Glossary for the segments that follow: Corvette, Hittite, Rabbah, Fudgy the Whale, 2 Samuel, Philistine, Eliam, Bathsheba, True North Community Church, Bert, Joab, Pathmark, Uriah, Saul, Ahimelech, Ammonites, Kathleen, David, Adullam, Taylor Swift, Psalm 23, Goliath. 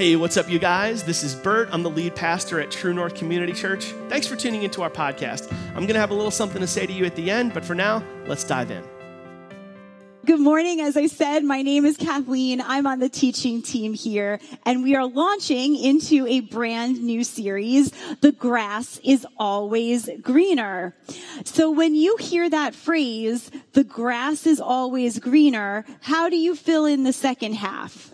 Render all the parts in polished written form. Hey, what's up, you guys? This is Bert. I'm the lead pastor at True North Community Church. Thanks for tuning into our podcast. I'm going to have a little something to say to you at the end, but for now, let's dive in. Good morning. As I said, my name is Kathleen. I'm on the teaching team here, and we are launching into a brand new series, The Grass is Always Greener. So when you hear that phrase, the grass is always greener, how do you fill in the second half?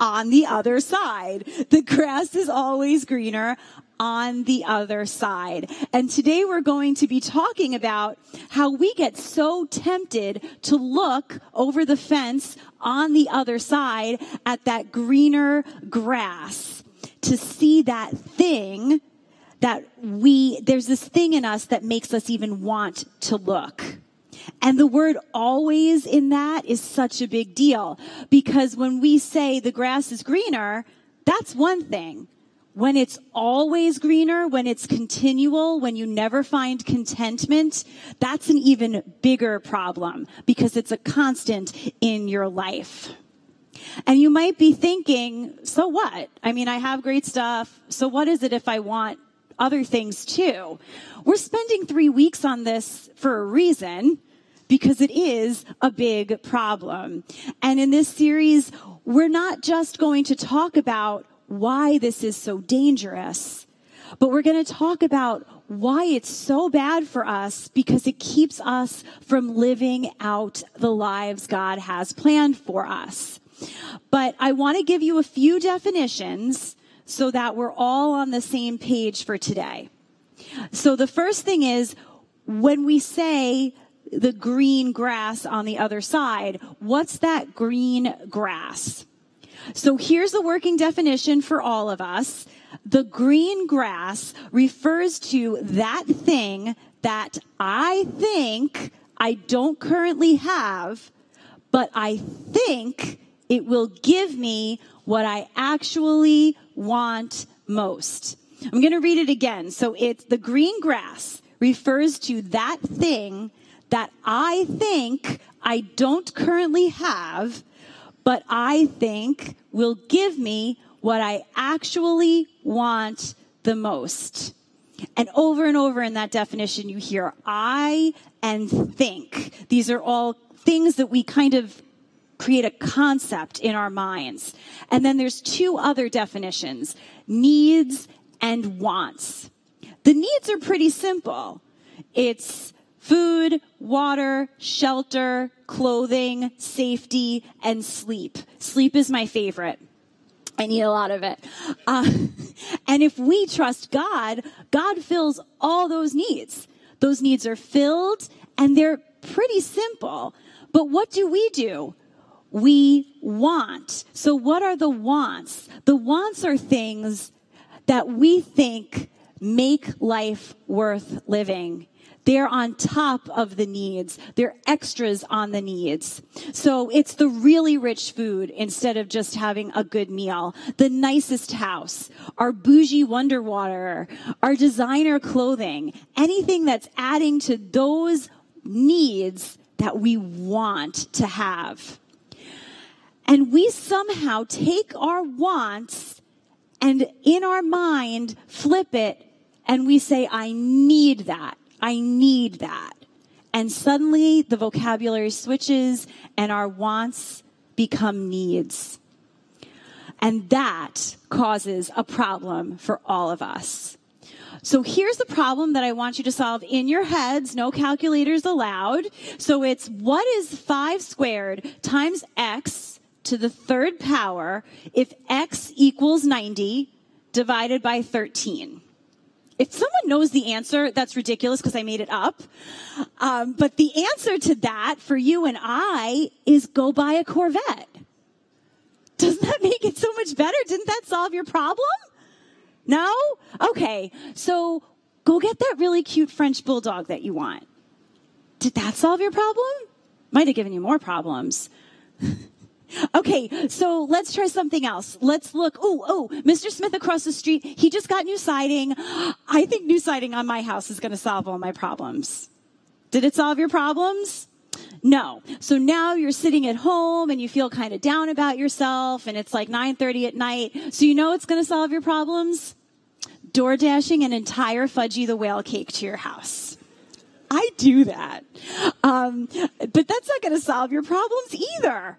On the other side. The grass is always greener on the other side. And today we're going to be talking about how we get so tempted to look over the fence on the other side at that greener grass to see that thing that there's this thing in us that makes us even want to look. And the word always in that is such a big deal, because when we say the grass is greener, that's one thing. When it's always greener, when it's continual, when you never find contentment, that's an even bigger problem because it's a constant in your life. And you might be thinking, so what? I mean, I have great stuff. So what is it if I want other things too? We're spending 3 weeks on this for a reason, because it is a big problem. And in this series, we're not just going to talk about why this is so dangerous, but we're going to talk about why it's so bad for us, because it keeps us from living out the lives God has planned for us. But I want to give you a few definitions so that we're all on the same page for today. So the first thing is, when we say the green grass on the other side, what's that green grass? So here's the working definition for all of us. The green grass refers to that thing that I think I don't currently have, but I think it will give me what I actually want most. I'm going to read it again. So it's the green grass refers to that thing that I think I don't currently have, but I think will give me what I actually want the most. And over in that definition, you hear I and think. These are all things that we kind of create a concept in our minds. And then there's two other definitions, needs and wants. The needs are pretty simple. It's food, water, shelter, clothing, safety, and sleep. Sleep is my favorite. I need a lot of it. And if we trust God, God fills all those needs. Those needs are filled, and they're pretty simple. But what do? We want. So what are the wants? The wants are things that we think make life worth living. They're on top of the needs. They're extras on the needs. So it's the really rich food instead of just having a good meal, the nicest house, our bougie wonder water, our designer clothing, anything that's adding to those needs that we want to have. And we somehow take our wants and in our mind flip it and we say, I need that. I need that. And suddenly the vocabulary switches and our wants become needs. And that causes a problem for all of us. So here's the problem that I want you to solve in your heads. No calculators allowed. So it's what is 5 squared times x to the third power if x equals 90 divided by 13? If someone knows the answer, that's ridiculous because I made it up. But the answer to that for you and I is go buy a Corvette. Doesn't that make it so much better? Didn't that solve your problem? No? Okay. So go get that really cute French bulldog that you want. Did that solve your problem? Might have given you more problems. Okay, so let's try something else. Let's look. Oh, Mr. Smith across the street, he just got new siding. I think new siding on my house is going to solve all my problems. Did it solve your problems? No. So now you're sitting at home and you feel kind of down about yourself and it's like 9:30 at night. So you know it's going to solve your problems? Door dashing an entire Fudgy the Whale cake to your house. I do that. But that's not going to solve your problems either.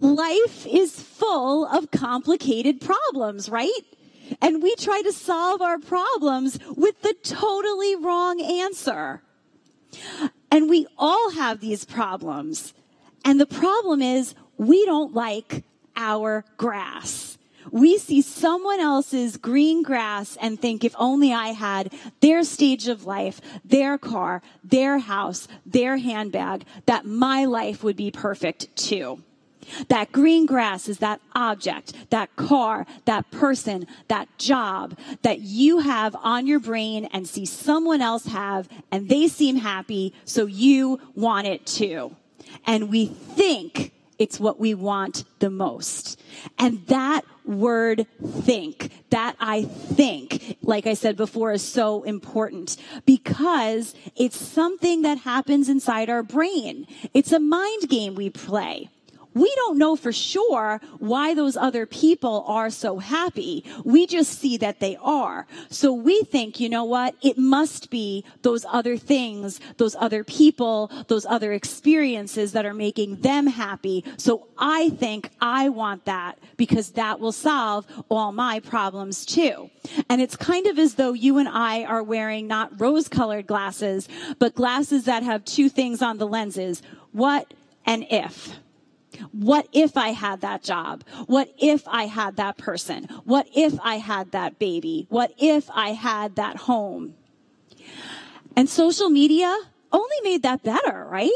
Life is full of complicated problems, right? And we try to solve our problems with the totally wrong answer. And we all have these problems. And the problem is we don't like our grass. We see someone else's green grass and think, if only I had their stage of life, their car, their house, their handbag, that my life would be perfect too. That green grass is that object, that car, that person, that job that you have on your brain and see someone else have, and they seem happy, so you want it too. And we think it's what we want the most. And that word think, that I think, like I said before, is so important because it's something that happens inside our brain. It's a mind game we play. We don't know for sure why those other people are so happy. We just see that they are. So we think, you know what? It must be those other things, those other people, those other experiences that are making them happy. So I think I want that because that will solve all my problems too. And it's kind of as though you and I are wearing not rose-colored glasses, but glasses that have two things on the lenses. What and if? What if I had that job? What if I had that person? What if I had that baby? What if I had that home? And social media only made that better, right?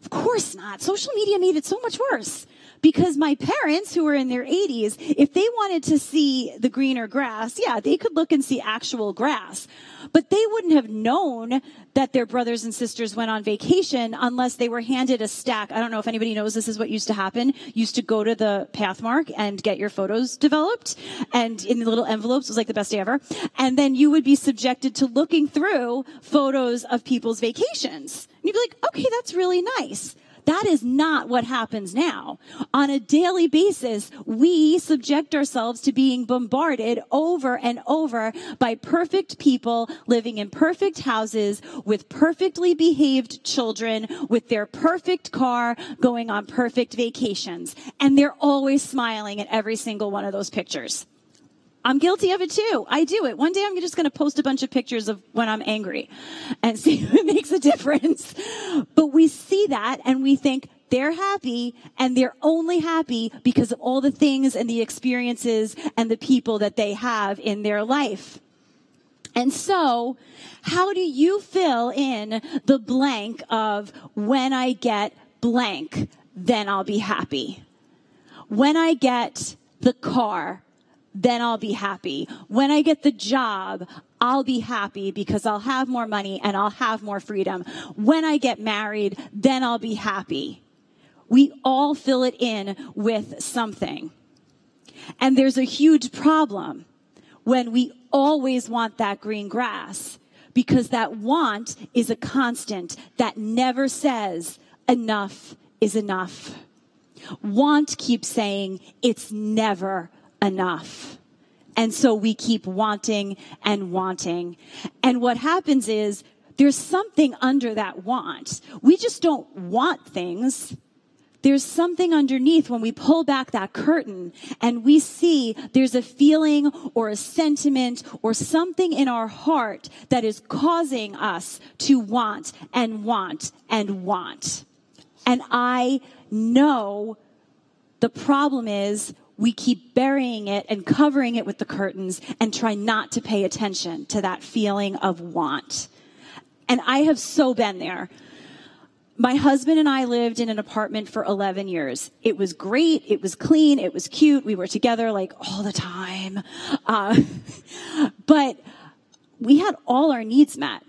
Of course not. Social media made it so much worse because my parents who were in their 80s, if they wanted to see the greener grass, yeah, they could look and see actual grass, but they wouldn't have known that their brothers and sisters went on vacation unless they were handed a stack. I don't know if anybody knows this is what used to happen. You used to go to the Pathmark and get your photos developed and in the little envelopes. It was like the best day ever. And then you would be subjected to looking through photos of people's vacations. And you'd be like, okay, that's really nice. That is not what happens now. On a daily basis, we subject ourselves to being bombarded over and over by perfect people living in perfect houses with perfectly behaved children with their perfect car going on perfect vacations. And they're always smiling at every single one of those pictures. I'm guilty of it too. I do it. One day I'm just going to post a bunch of pictures of when I'm angry and see if it makes a difference. But we see that and we think they're happy and they're only happy because of all the things and the experiences and the people that they have in their life. And so how do you fill in the blank of when I get blank, then I'll be happy? When I get the car, then I'll be happy. When I get the job, I'll be happy because I'll have more money and I'll have more freedom. When I get married, then I'll be happy. We all fill it in with something. And there's a huge problem when we always want that green grass because that want is a constant that never says enough is enough. Want keeps saying it's never enough. And so we keep wanting and wanting. And what happens is there's something under that want. We just don't want things. There's something underneath when we pull back that curtain and we see there's a feeling or a sentiment or something in our heart that is causing us to want and want and want. And I know the problem is we keep burying it and covering it with the curtains and try not to pay attention to that feeling of want. And I have so been there. My husband and I lived in an apartment for 11 years. It was great. It was clean. It was cute. We were together like all the time. But we had all our needs met.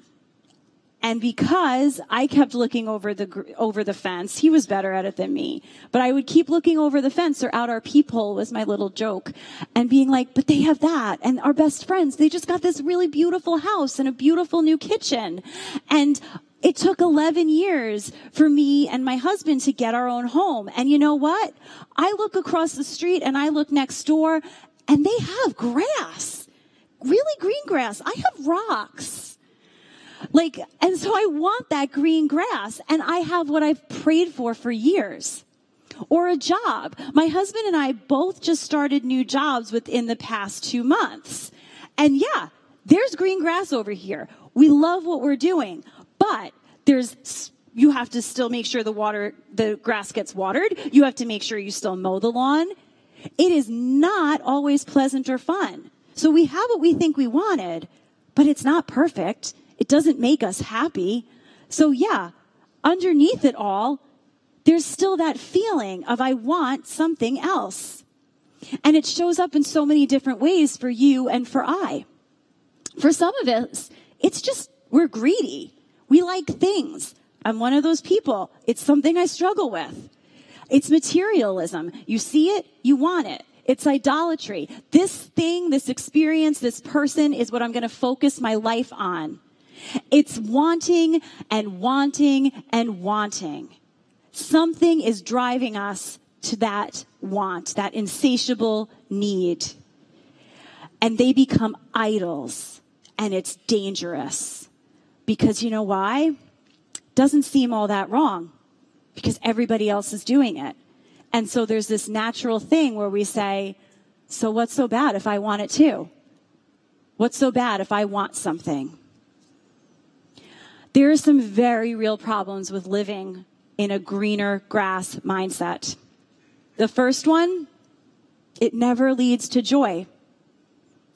And because I kept looking over the fence, he was better at it than me, but I would keep looking over the fence or out our peephole was my little joke and being like, but they have that and our best friends, they just got this really beautiful house and a beautiful new kitchen. And It took 11 years for me and my husband to get our own home. And you know what? I look across the street and I look next door and they have grass, really green grass. I have rocks. And so I want that green grass, and I have what I've prayed for years. Or a job. My husband and I both just started new jobs within the past 2 months. And yeah, there's green grass over here. We love what we're doing. But you have to still make sure the grass gets watered. You have to make sure you still mow the lawn. It is not always pleasant or fun. So we have what we think we wanted, but it's not perfect. It doesn't make us happy. So yeah, underneath it all, there's still that feeling of I want something else. And it shows up in so many different ways for you and for I. For some of us, it's just we're greedy. We like things. I'm one of those people. It's something I struggle with. It's materialism. You see it, you want it. It's idolatry. This thing, this experience, this person is what I'm going to focus my life on. It's wanting and wanting and wanting. Something is driving us to that want, that insatiable need. And they become idols, and it's dangerous. Because you know why? Doesn't seem all that wrong because everybody else is doing it. And so there's this natural thing where we say, so what's so bad if I want it too? What's so bad if I want something? There are some very real problems with living in a greener grass mindset. The first one, it never leads to joy.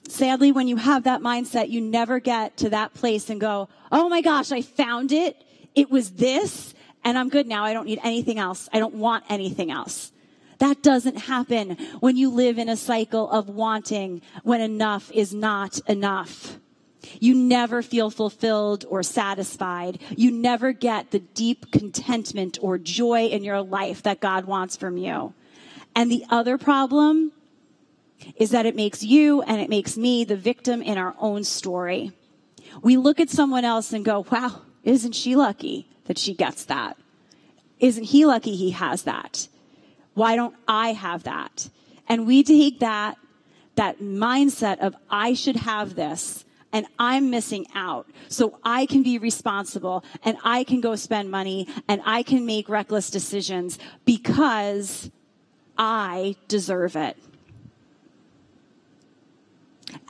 Sadly, when you have that mindset, you never get to that place and go, oh my gosh, I found it. It was this, and I'm good now. I don't need anything else. I don't want anything else. That doesn't happen when you live in a cycle of wanting when enough is not enough. You never feel fulfilled or satisfied. You never get the deep contentment or joy in your life that God wants from you. And the other problem is that it makes you and it makes me the victim in our own story. We look at someone else and go, wow, isn't she lucky that she gets that? Isn't he lucky he has that? Why don't I have that? And we take that mindset of I should have this and I'm missing out, so I can be responsible and I can go spend money and I can make reckless decisions because I deserve it.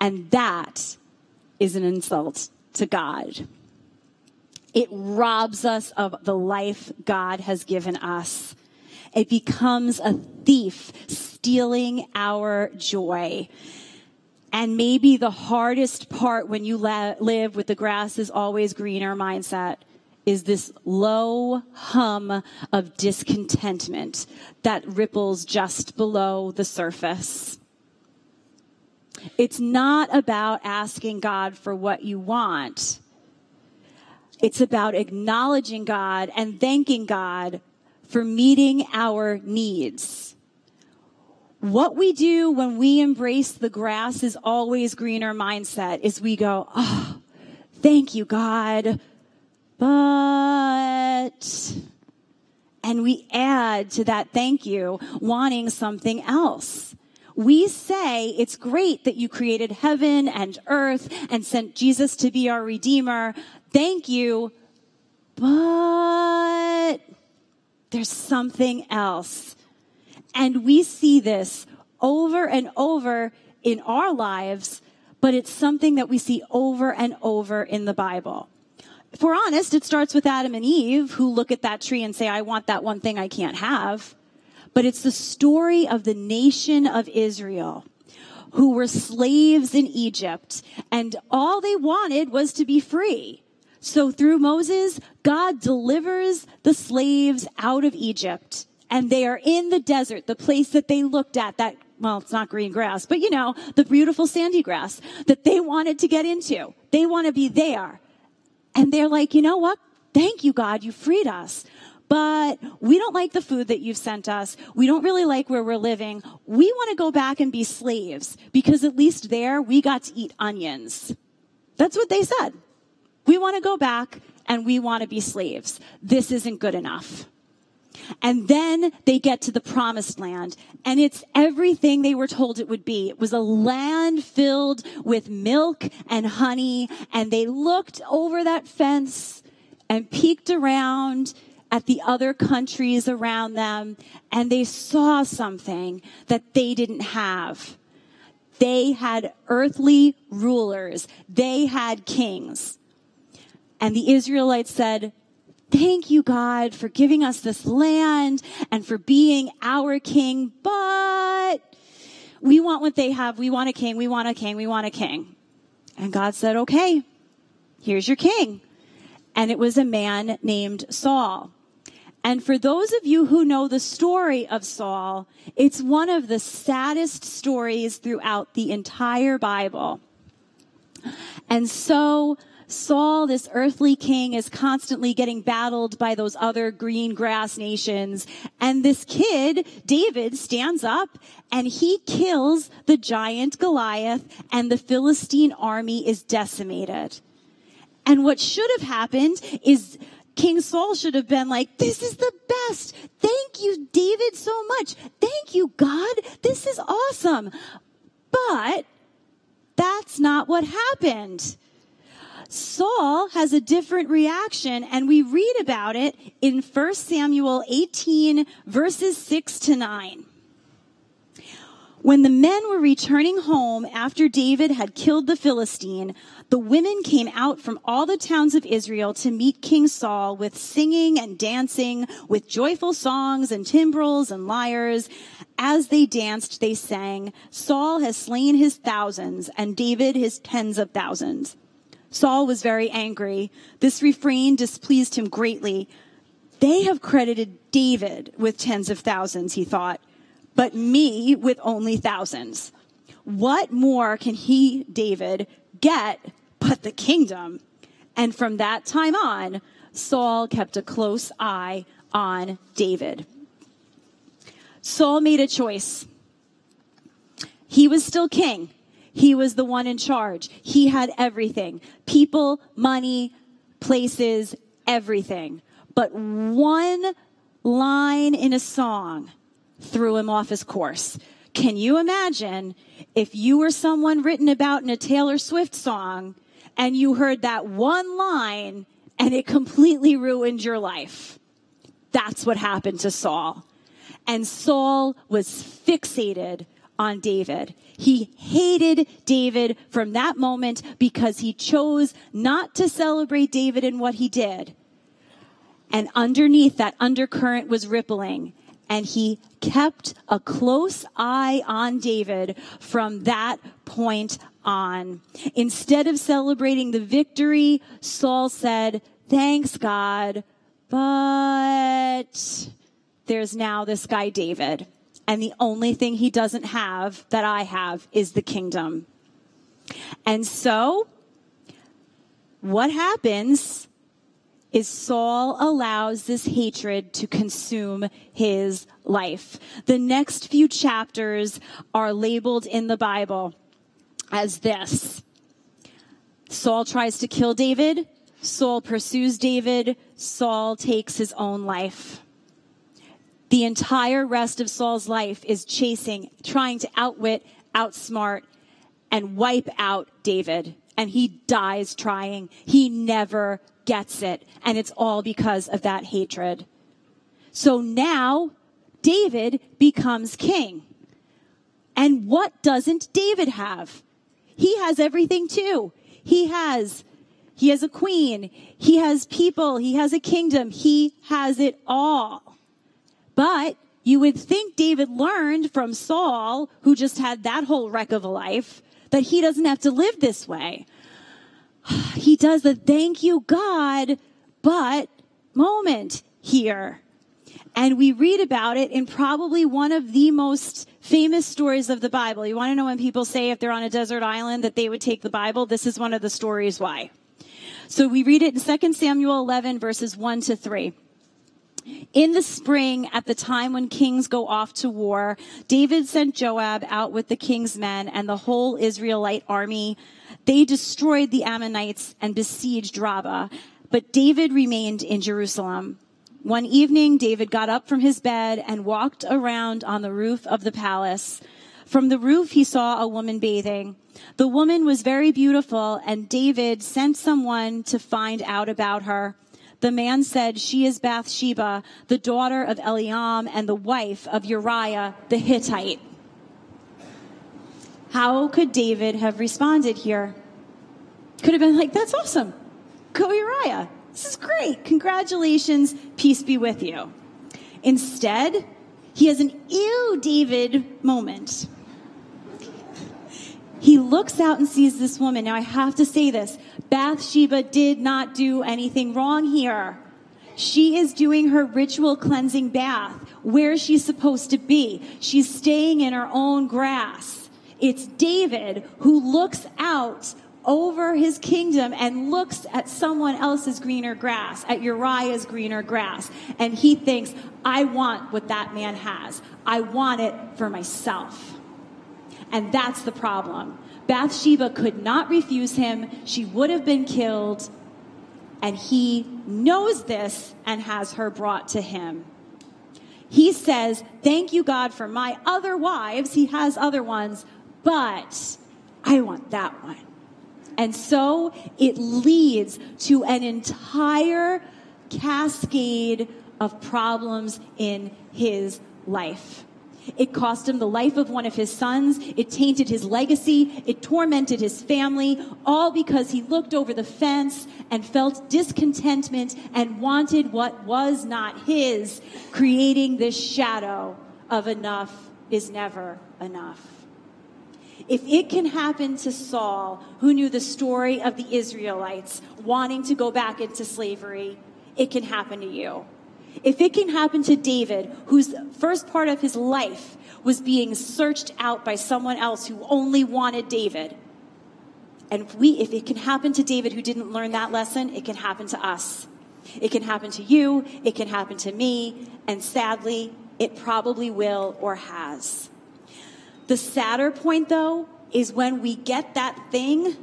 And that is an insult to God. It robs us of the life God has given us. It becomes a thief stealing our joy. And maybe the hardest part when you live with the grass is always greener mindset is this low hum of discontentment that ripples just below the surface. It's not about asking God for what you want. It's about acknowledging God and thanking God for meeting our needs. What we do when we embrace the grass is always greener mindset is we go, oh, thank you, God, but... And we add to that thank you, wanting something else. We say it's great that you created heaven and earth and sent Jesus to be our Redeemer. Thank you, but there's something else. And we see this over and over in our lives, but it's something that we see over and over in the Bible. If we're honest, it starts with Adam and Eve, who look at that tree and say, I want that one thing I can't have. But it's the story of the nation of Israel who were slaves in Egypt, and all they wanted was to be free. So through Moses, God delivers the slaves out of Egypt, and they are in the desert, the place that they looked at, that, well, it's not green grass, but you know, the beautiful sandy grass that they wanted to get into. They want to be there. And they're like, you know what? Thank you, God, you freed us. But we don't like the food that you've sent us. We don't really like where we're living. We want to go back and be slaves because at least there we got to eat onions. That's what they said. We want to go back and we want to be slaves. This isn't good enough. And then they get to the promised land, and it's everything they were told it would be. It was a land filled with milk and honey, and they looked over that fence and peeked around at the other countries around them, and they saw something that they didn't have. They had earthly rulers. They had kings. And the Israelites said, "Thank you, God, for giving us this land and for being our king, but we want what they have. We want a king, we want a king, we want a king." And God said, "Okay, here's your king." And it was a man named Saul. And for those of you who know the story of Saul, it's one of the saddest stories throughout the entire Bible. And so Saul, this earthly king, is constantly getting battled by those other green grass nations. And this kid, David, stands up and he kills the giant Goliath, and the Philistine army is decimated. And what should have happened is King Saul should have been like, "This is the best. Thank you, David, so much. Thank you, God. This is awesome." But that's not what happened. Saul has a different reaction, and we read about it in 1 Samuel 18, verses 6-9. When the men were returning home after David had killed the Philistine, the women came out from all the towns of Israel to meet King Saul with singing and dancing, with joyful songs and timbrels and lyres. As they danced, they sang, "Saul has slain his thousands and David his tens of thousands." Saul was very angry. This refrain displeased him greatly. "They have credited David with tens of thousands," he thought, "but me with only thousands. What more can he, David, get but the kingdom?" And from that time on, Saul kept a close eye on David. Saul made a choice. He was still king. He was the one in charge. He had everything. People, money, places, everything. But one line in a song threw him off his course. Can you imagine if you were someone written about in a Taylor Swift song and you heard that one line and it completely ruined your life? That's what happened to Saul. And Saul was fixated on David. He hated David from that moment because he chose not to celebrate David in what he did. And underneath that undercurrent was rippling, and he kept a close eye on David from that point on. Instead of celebrating the victory, Saul said, "Thanks, God, but there's now this guy David. And the only thing he doesn't have that I have is the kingdom." And so what happens is Saul allows this hatred to consume his life. The next few chapters are labeled in the Bible as this. Saul tries to kill David. Saul pursues David. Saul takes his own life. The entire rest of Saul's life is chasing, trying to outwit, outsmart, and wipe out David. And he dies trying. He never gets it. And it's all because of that hatred. So now David becomes king. And what doesn't David have? He has everything too. He has a queen. He has people. He has a kingdom. He has it all. But you would think David learned from Saul, who just had that whole wreck of a life, that he doesn't have to live this way. He does the "thank you, God, but" moment here. And we read about it in probably one of the most famous stories of the Bible. You want to know when people say if they're on a desert island that they would take the Bible? This is one of the stories why. So we read it in 2 Samuel 11, verses 1-3. In the spring, at the time when kings go off to war, David sent Joab out with the king's men and the whole Israelite army. They destroyed the Ammonites and besieged Rabbah. But David remained in Jerusalem. One evening, David got up from his bed and walked around on the roof of the palace. From the roof, he saw a woman bathing. The woman was very beautiful, and David sent someone to find out about her. The man said, "She is Bathsheba, the daughter of Eliam and the wife of Uriah the Hittite." How could David have responded here? Could have been like, "That's awesome. Go Uriah. This is great. Congratulations. Peace be with you." Instead, he has an "ew, David" moment. He looks out and sees this woman. Now, I have to say this. Bathsheba did not do anything wrong here. She is doing her ritual cleansing bath where she's supposed to be. She's staying in her own grass. It's David who looks out over his kingdom and looks at someone else's greener grass, at Uriah's greener grass, and he thinks, "I want what that man has. I want it for myself." And that's the problem. Bathsheba could not refuse him. She would have been killed. And he knows this and has her brought to him. He says, "Thank you, God, for my other wives." He has other ones, but I want that one. And so it leads to an entire cascade of problems in his life. It cost him the life of one of his sons. It tainted his legacy. It tormented his family, all because he looked over the fence and felt discontentment and wanted what was not his, creating this shadow of enough is never enough. If it can happen to Saul, who knew the story of the Israelites wanting to go back into slavery, it can happen to you. If it can happen to David, whose first part of his life was being searched out by someone else who only wanted David, and if it can happen to David who didn't learn that lesson, it can happen to us. It can happen to you, it can happen to me, and sadly, it probably will or has. The sadder point, though, is when we get that thing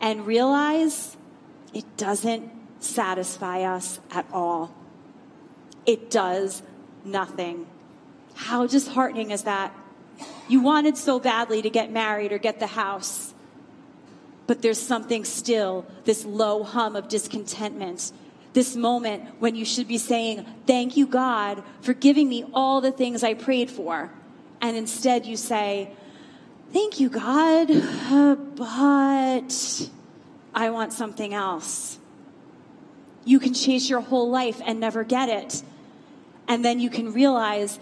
and realize it doesn't satisfy us at all. It does nothing. How disheartening is that? You wanted so badly to get married or get the house, but there's something still, this low hum of discontentment, this moment when you should be saying, "Thank you, God, for giving me all the things I prayed for." And instead you say, "Thank you, God, but I want something else." You can chase your whole life and never get it. And then you can realize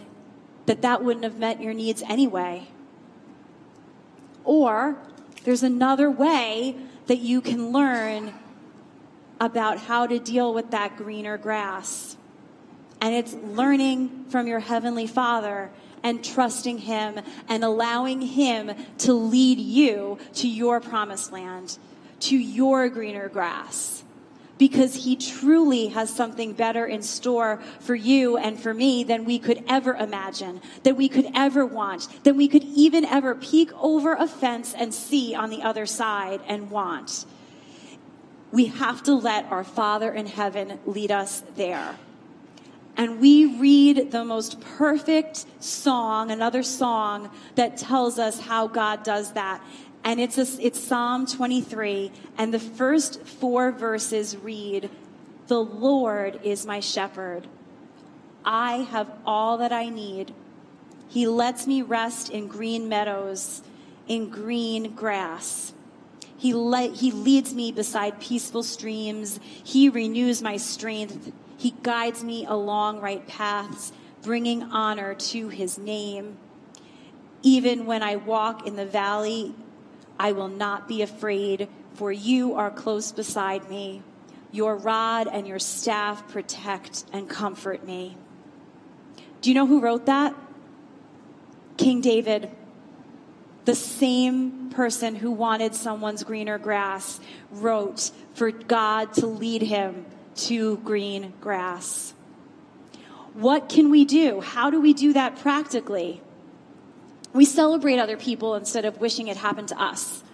that that wouldn't have met your needs anyway. Or there's another way that you can learn about how to deal with that greener grass. And it's learning from your Heavenly Father and trusting Him and allowing Him to lead you to your promised land, to your greener grass. Because He truly has something better in store for you and for me than we could ever imagine, than we could ever want, than we could even ever peek over a fence and see on the other side and want. We have to let our Father in heaven lead us there. And we read the most perfect song, another song that tells us how God does that. And it's Psalm 23, and the first 4 verses read, "The Lord is my shepherd. I have all that I need. He lets me rest in green meadows, in green grass. He leads me beside peaceful streams. He renews my strength. He guides me along right paths, bringing honor to His name. Even when I walk in the valley, I will not be afraid, for you are close beside me. Your rod and your staff protect and comfort me." Do you know who wrote that? King David, the same person who wanted someone's greener grass, wrote for God to lead him to green grass. What can we do? How do we do that practically? We celebrate other people instead of wishing it happened to us.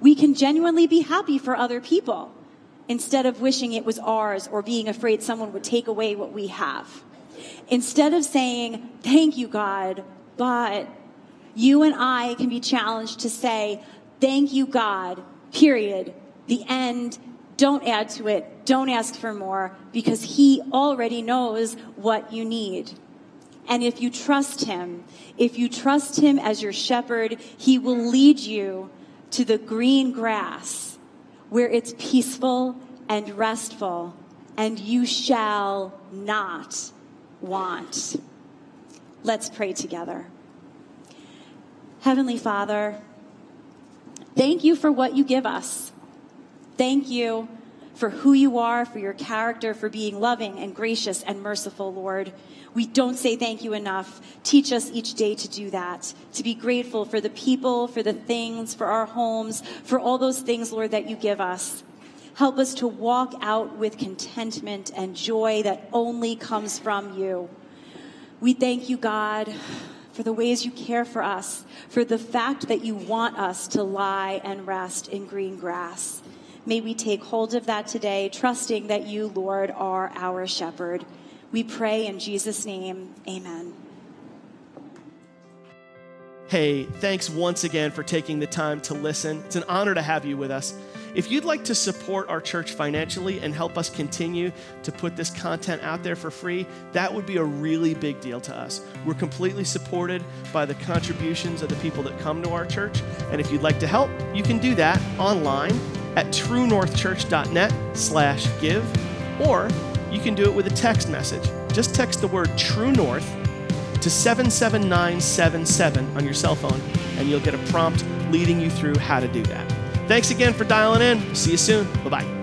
We can genuinely be happy for other people instead of wishing it was ours or being afraid someone would take away what we have. Instead of saying, thank you, God, but you and I can be challenged to say, thank you, God, period, the end, don't add to it, don't ask for more, because he already knows what you need. And if you trust him as your shepherd, he will lead you to the green grass where it's peaceful and restful, and you shall not want. Let's pray together. Heavenly Father, thank you for what you give us. Thank you for who you are, for your character, for being loving and gracious and merciful, Lord. We don't say thank you enough. Teach us each day to do that, to be grateful for the people, for the things, for our homes, for all those things, Lord, that you give us. Help us to walk out with contentment and joy that only comes from you. We thank you, God, for the ways you care for us, for the fact that you want us to lie and rest in green grass. May we take hold of that today, trusting that you, Lord, are our shepherd. We pray in Jesus' name. Amen. Hey, thanks once again for taking the time to listen. It's an honor to have you with us. If you'd like to support our church financially and help us continue to put this content out there for free, that would be a really big deal to us. We're completely supported by the contributions of the people that come to our church. And if you'd like to help, you can do that online at truenorthchurch.net/give, or you can do it with a text message. Just text the word True North to 77977 on your cell phone, and you'll get a prompt leading you through how to do that. Thanks again for dialing in. See you soon. Bye-bye.